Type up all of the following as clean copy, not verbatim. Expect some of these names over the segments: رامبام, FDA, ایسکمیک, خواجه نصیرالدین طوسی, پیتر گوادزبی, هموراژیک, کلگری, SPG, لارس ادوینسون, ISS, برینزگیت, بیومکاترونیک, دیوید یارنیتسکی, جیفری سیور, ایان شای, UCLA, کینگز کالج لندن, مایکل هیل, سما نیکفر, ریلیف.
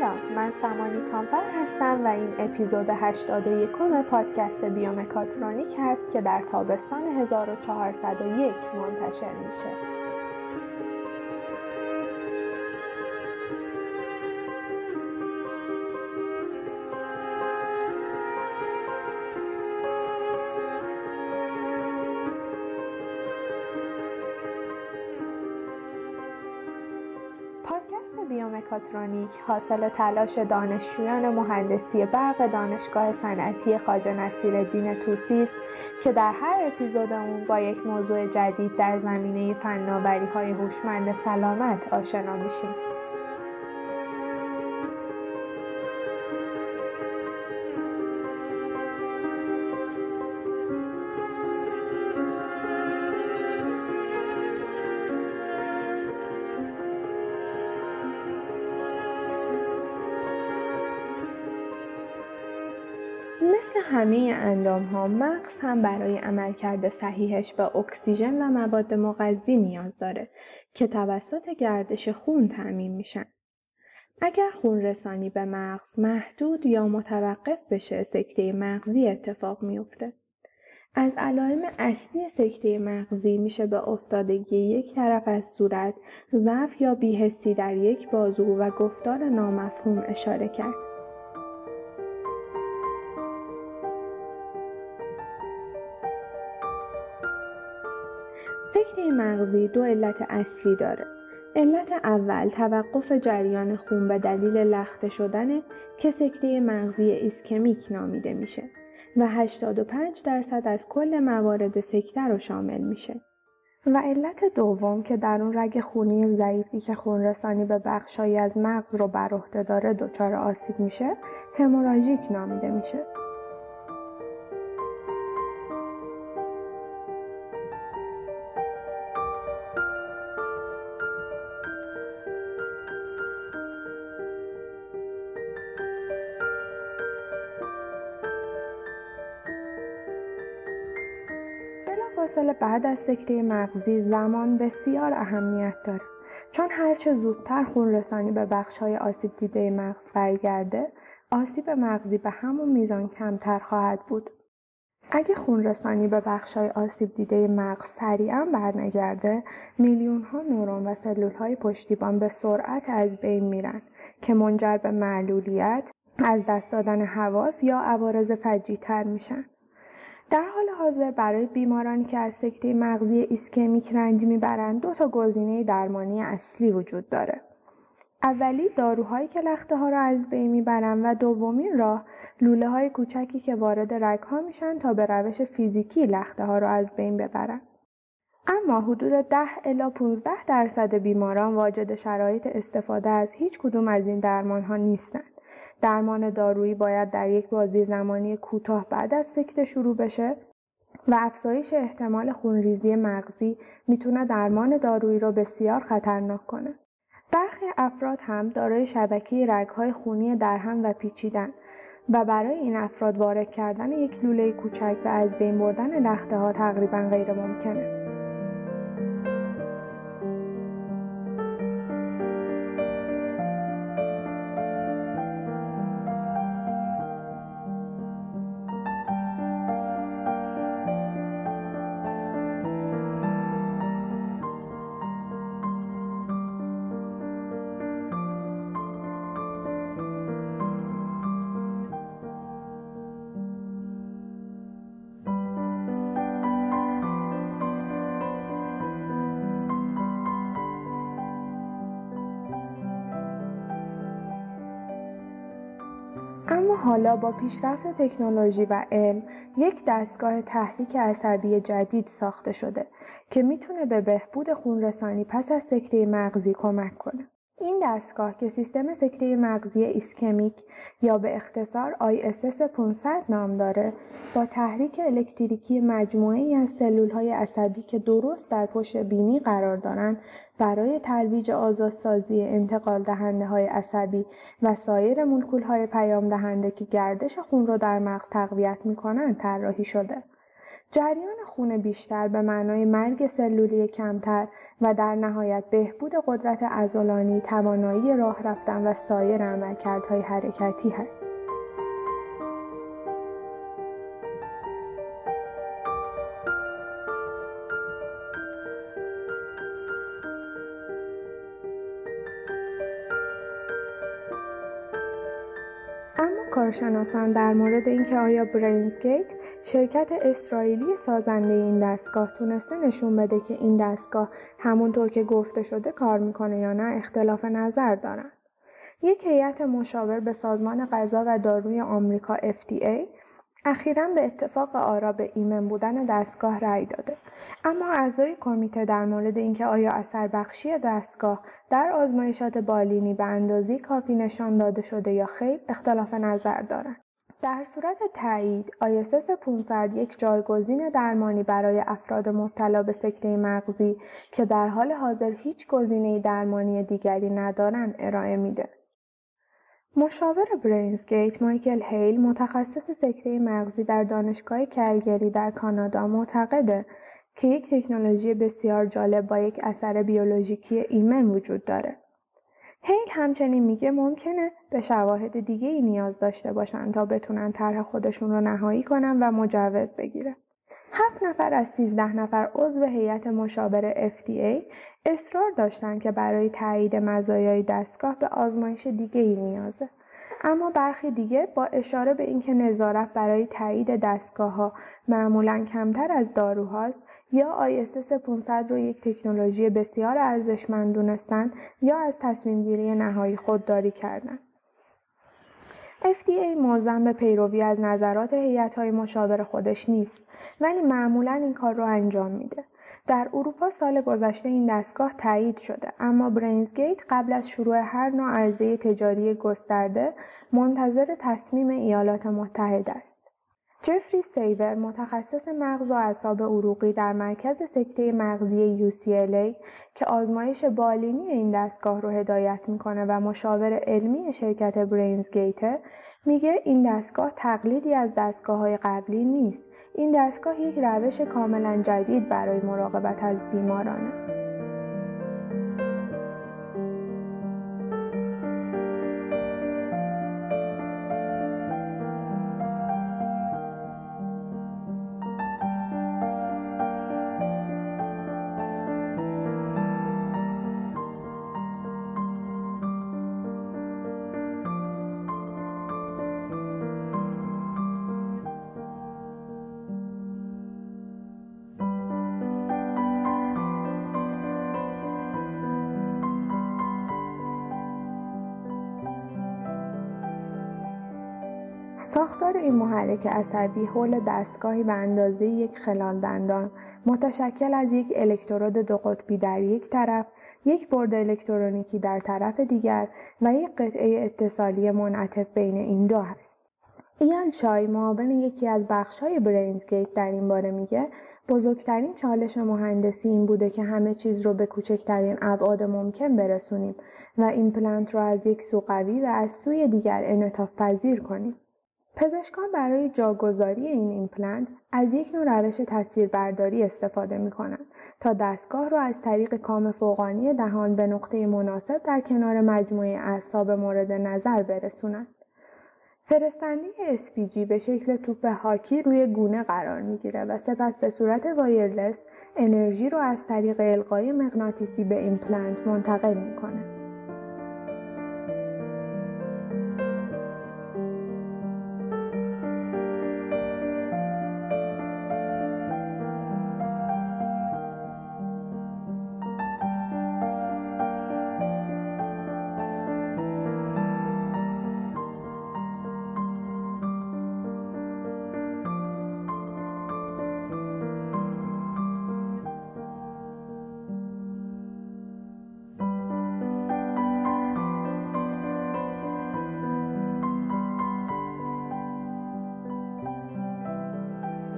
سلام، من سما نیکفر هستم و این اپیزود 81 پادکست بیومکاترونیک هست که در تابستان 1401 منتشر میشه. بیومکاترونیک حاصل تلاش دانشجویان مهندسی برق دانشگاه صنعتی خواجه نصیرالدین طوسی است که در هر اپیزودمون با یک موضوع جدید در زمینه فناوری‌های هوشمند سلامت آشنا میشیم. مثل همه اندام‌ها، مغز هم برای عملکرد صحیحش به اکسیژن و مواد مغذی نیاز داره که توسط گردش خون تامین میشن. اگر خون رسانی به مغز محدود یا متوقف بشه، سکته مغزی اتفاق میفته. از علائم اصلی سکته مغزی میشه به افتادگی یک طرف از صورت، ضعف یا بی‌حسی در یک بازو و گفتار نامفهوم اشاره کرد. سکته مغزی دو علت اصلی داره. علت اول توقف جریان خون به دلیل لخته شدن که سکته مغزی ایسکمیک نامیده میشه و 85% از کل موارد سکته رو شامل میشه. و علت دوم که در اون رگ خونی ضعیفی که خون رسانی به بخشایی از مغز رو بر عهده داره دچار آسیب میشه، هموراژیک نامیده میشه. فاصله بعد از سکته مغزی زمان بسیار اهمیت داره، چون هرچه زودتر خون رسانی به بخش‌های آسیب دیده مغز برگرده، آسیب مغزی به همون میزان کمتر خواهد بود. اگه خون رسانی به بخش‌های آسیب دیده مغز سریعاً برنگرده، میلیون‌ها نورون و سلول‌های پشتیبان به سرعت از بین میرن که منجر به معلولیت، از دست دادن حواس یا عوارض فجیع‌تر میشن. در حال حاضر برای بیمارانی که از سکته مغزی ایسکمیک رنج میبرند، دو تا گزینه درمانی اصلی وجود داره. اولی داروهایی که لخته ها را از بین میبرند و دومین راه لوله های کوچکی که وارد رگ ها میشن تا به روش فیزیکی لخته ها را از بین ببرند. اما حدود 10 الی 15% بیماران واجد شرایط استفاده از هیچ کدوم از این درمان ها نیستند. درمان دارویی باید در یک بازه زمانی کوتاه بعد از سکته شروع بشه و افزایش احتمال خونریزی مغزی میتونه درمان دارویی رو بسیار خطرناک کنه. برخی افراد هم دارای شبکه رگ‌های خونی درهم و پیچیدن و برای این افراد وارد کردن یک لوله کوچک و از بین بردن لخته‌ها تقریباً غیر ممکنه. اما حالا با پیشرفت تکنولوژی و علم، یک دستگاه تحریک عصبی جدید ساخته شده که میتونه به بهبود خون رسانی پس از سکته مغزی کمک کنه. این دستگاه که سیستم سکته مغزی ایسکمیک یا به اختصار ISS 500 نام داره، با تحریک الکتریکی مجموعه‌ای از سلول‌های عصبی که درست در پشت بینی قرار دارن، برای ترویج آزادسازی انتقال دهنده‌های عصبی و سایر مولکول‌های پیام دهنده که گردش خون رو در مغز تقویت می‌کنن طراحی شده. جریان خون بیشتر به معنای مرگ سلولی کمتر و در نهایت بهبود قدرت عضلانی، توانایی راه رفتن و سایر عملکردهای حرکتی هست. کارشناسان در مورد اینکه آیا برینزگیت شرکت اسرائیلی سازنده این دستگاه تونسته نشون بده که این دستگاه همونطور که گفته شده کار میکنه یا نه اختلاف نظر دارن. یک هیئت مشاور به سازمان غذا و داروی آمریکا FDA اخیراً به اتفاق آرا به ایمن بودن دستگاه رأی داده، اما اعضای کمیته در مورد اینکه آیا اثر بخشی دستگاه در آزمایشات بالینی به اندازه‌ای کافی نشان داده شده یا خیر اختلاف نظر دارند. در صورت تایید، ISS 500 یک جایگزین درمانی برای افراد مبتلا به سکته مغزی که در حال حاضر هیچ گزینه درمانی دیگری ندارند ارائه میده. مشاور برینزگیت مایکل هیل، متخصص سکته مغزی در دانشگاه کلگری در کانادا، معتقده که یک تکنولوژی بسیار جالب با یک اثر بیولوژیکی ایمن وجود داره. هیل همچنین میگه ممکنه به شواهد دیگه‌ای نیاز داشته باشن تا بتونن طرح خودشون رو نهایی کنن و مجوز بگیرن. 7 نفر از 13 نفر عضو هیئت مشاور FDA اصرار داشتند که برای تایید مزایای دستگاه به آزمایش دیگه‌ای نیازه، اما برخی دیگه با اشاره به اینکه نظارت برای تایید دستگاه‌ها معمولاً کمتر از داروهاست یا ISS 500 رو یک تکنولوژی بسیار ارزشمند دونستن یا از تصمیم‌گیری نهایی خودداری کردن. FDA ملزم به پیروی از نظرات هیئت‌های مشاور خودش نیست، ولی معمولاً این کار رو انجام میده. در اروپا سال گذشته این دستگاه تایید شده، اما برینزگیت قبل از شروع هر نوع عرضه تجاری گسترده منتظر تصمیم ایالات متحده است. جیفری سیور، متخصص مغز و اعصاب عروقی در مرکز سکته مغزی UCLA که آزمایش بالینی این دستگاه رو هدایت میکنه و مشاور علمی شرکت برینزگیت، میگه این دستگاه تقلیدی از دستگاه‌های قبلی نیست. این دستگاه یک روش کاملا جدید برای مراقبت از بیمارانه. ساختار این محرک عصبی حول دستگاهی به اندازه یک خلال دندان متشکل از یک الکترود دو قطبی در یک طرف، یک برد الکترونیکی در طرف دیگر و یک قطعه اتصالی منعطف بین این دو است. ایان شای، معاون یکی از بخش‌های برینزگیت، در این باره میگه بزرگترین چالش مهندسی این بوده که همه چیز رو به کوچکترین ابعاد ممکن برسونیم و ایمپلنت رو از یک سو قوی و از سوی دیگر انعطاف پذیر کنیم. پزشکان برای جاگذاری این ایمپلنت از یک نوع روش تصویربرداری استفاده می‌کنند تا دستگاه را از طریق کام فوقانی دهان به نقطه مناسب در کنار مجموعه اعصاب مورد نظر برسونند. فرستنده SPG به شکل توپ هاکی روی گونه قرار می‌گیره و سپس به صورت وایرلس انرژی را از طریق القای مغناطیسی به ایمپلنت منتقل می‌کنه.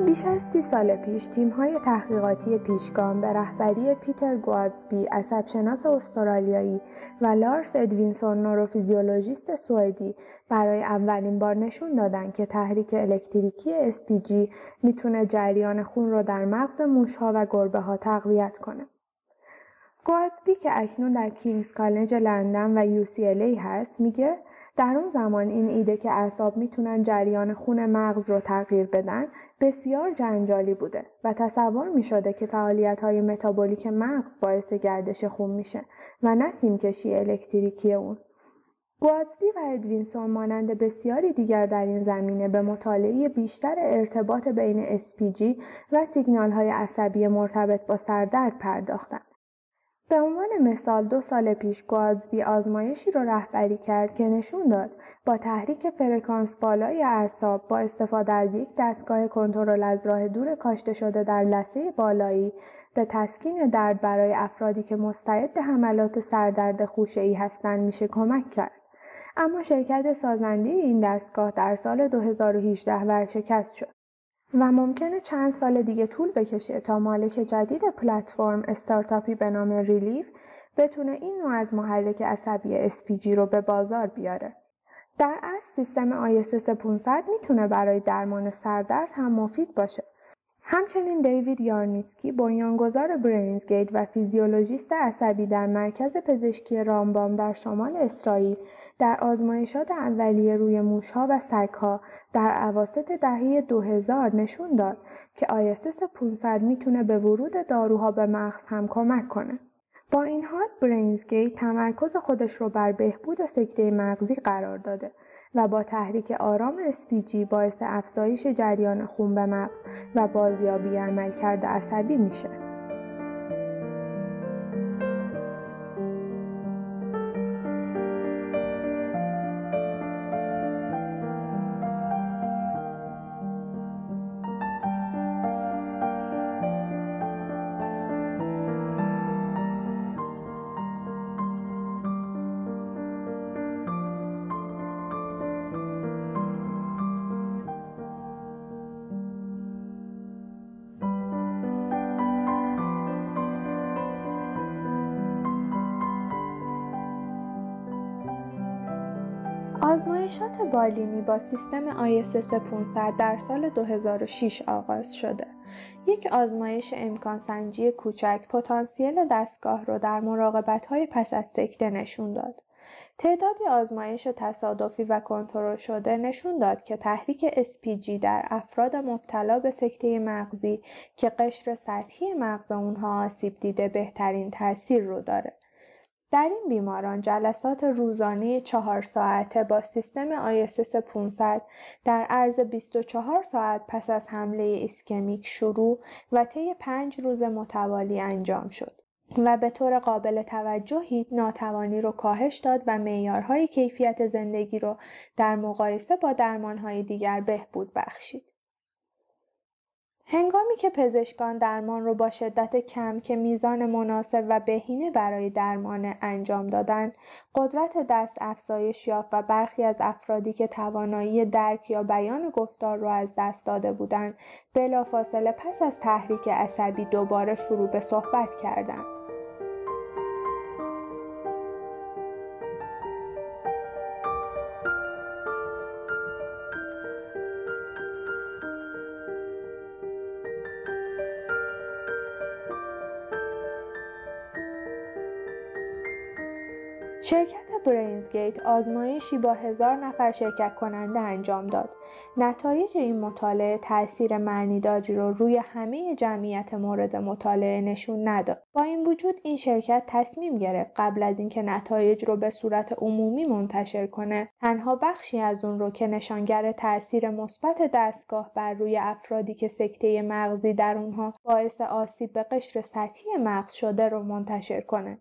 بیش از 30 سال پیش تیم‌های تحقیقاتی پیشگام به رهبری پیتر گوادزبی، عصبشناس استرالیایی و لارس ادوینسون، نوروفیزیولوژیست سوئدی، برای اولین بار نشون دادن که تحریک الکتریکی SPG میتونه جریان خون رو در مغز موش‌ها و گربه‌ها تقویت کنه. گوادزبی که اکنون در کینگز کالج لندن و UCLA هست میگه در اون زمان این ایده که اعصاب میتونن جریان خون مغز رو تغییر بدن بسیار جنجالی بوده و تصور میشده که فعالیت‌های متابولیک مغز باعث گردش خون میشه و نه سیم‌کشی الکتریکی اون. گوادزبی و ادوینسون مانند بسیاری دیگر در این زمینه به مطالعه بیشتر ارتباط بین SPG و سیگنال‌های عصبی مرتبط با سردرد پرداختن. به عنوان مثال 2 سال پیش گوادزبی آزمایشی رو رهبری کرد که نشون داد با تحریک فرکانس بالای اعصاب با استفاده از یک دستگاه کنترل از راه دور کاشته شده در لثه بالایی به تسکین درد برای افرادی که مستعد حملات سردرد خوشه‌ای هستند میشه کمک کرد. اما شرکت سازنده این دستگاه در سال 2018 ورشکست شد و ممکنه چند سال دیگه طول بکشه تا مالک جدید پلتفرم استارتاپی به نام ریلیف بتونه این نوع از محرک عصبی SPG رو به بازار بیاره. در اصل سیستم ISS 500 میتونه برای درمان سردرد هم مفید باشه. همچنین دیوید یارنیتسکی، بنیانگذار برینزگیت و فیزیولوژیست عصبی در مرکز پزشکی رامبام در شمال اسرائیل، در آزمایشات اولیه روی موش‌ها و سگ‌ها در اواسط دهه 2000 نشون داد که ISS 500 میتونه به ورود داروها به مغز هم کمک کنه. با این حال برینزگیت تمرکز خودش رو بر بهبود سکته مغزی قرار داده و با تحریک آرام SPG باعث افزایش جریان خون به مغز و بازیابی عملکرد عصبی میشه. آزمایشات بالینی با سیستم ISS 500 در سال 2006 آغاز شده. یک آزمایش امکانسنجی کوچک پتانسیل دستگاه را در مراقبت‌های پس از سکته نشون داد. تعدادی آزمایش تصادفی و کنترل شده نشون داد که تحریک SPG در افراد مبتلا به سکته مغزی که قشر سطحی مغز اونها آسیب دیده بهترین تأثیر رو داره. در این بیماران جلسات روزانه 4 ساعته با سیستم ISS 500 در عرض 24 ساعت پس از حمله ایسکمیک شروع و طی 5 روز متوالی انجام شد و به طور قابل توجهی ناتوانی رو کاهش داد و معیارهای کیفیت زندگی رو در مقایسه با درمانهای دیگر بهبود بخشید. هنگامی که پزشکان درمان رو با شدت کم که میزان مناسب و بهینه برای درمان انجام دادن، قدرت دست افزایش یافت و برخی از افرادی که توانایی درک یا بیان گفتار رو از دست داده بودند، بلافاصله پس از تحریک عصبی دوباره شروع به صحبت کردند. شرکت برینزگیت آزمایشی با 1000 نفر شرکت کننده انجام داد. نتایج این مطالعه تأثیر معنیداری رو روی همه جمعیت مورد مطالعه نشون نداد. با این وجود این شرکت تصمیم گرفت قبل از اینکه نتایج رو به صورت عمومی منتشر کنه، تنها بخشی از اون رو که نشانگر تأثیر مثبت دستگاه بر روی افرادی که سکته مغزی در اونها باعث آسیب به قشر سطحی مغز شده رو منتشر کنه.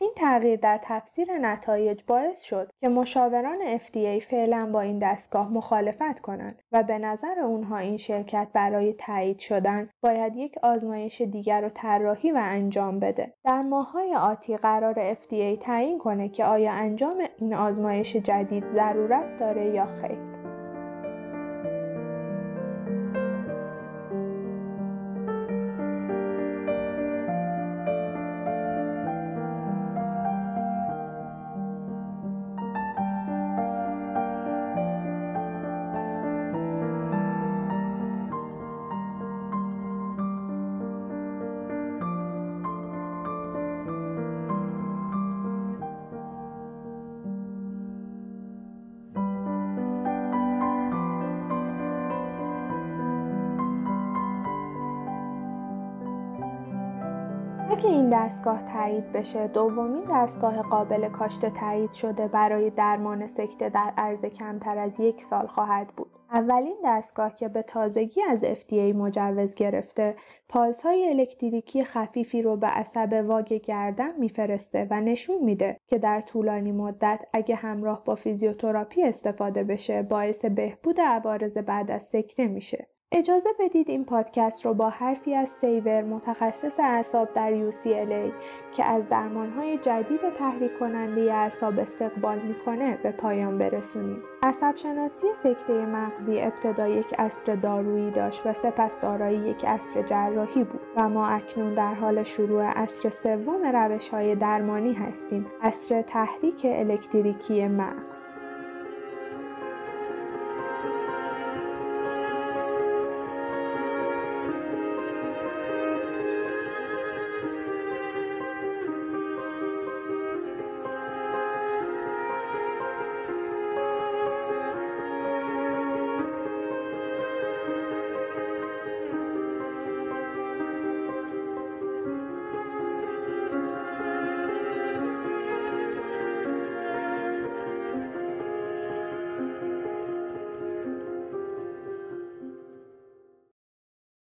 این تغییر در تفسیر نتایج باعث شد که مشاوران FDA فعلا با این دستگاه مخالفت کنند و به نظر اونها این شرکت برای تایید شدن باید یک آزمایش دیگر رو طراحی و انجام بده. در ماه‌های آتی قرار FDA تعیین کنه که آیا انجام این آزمایش جدید ضرورت داره یا خیر. که این دستگاه تایید بشه، دومین دستگاه قابل کاشته تایید شده برای درمان سکته در عرض کمتر از 1 سال خواهد بود. اولین دستگاه که به تازگی از FDA مجوز گرفته، پالس‌های الکتریکی خفیفی رو به عصب واگ گردن میفرسته و نشون میده که در طولانی مدت اگه همراه با فیزیوتراپی استفاده بشه، باعث بهبود عوارض بعد از سکته میشه. اجازه بدید این پادکست رو با حرفی از سیور، متخصص اعصاب در UCLA که از درمان‌های جدید تحریک کننده اعصاب استقبال می‌کنه به پایان برسونیم. عصب شناسی سکته مغزی ابتدا 1 عصر دارویی داشت و سپس دارای 1 عصر جراحی بود و ما اکنون در حال شروع عصر 3 روش‌های درمانی هستیم، عصر تحریک الکتریکی مغز.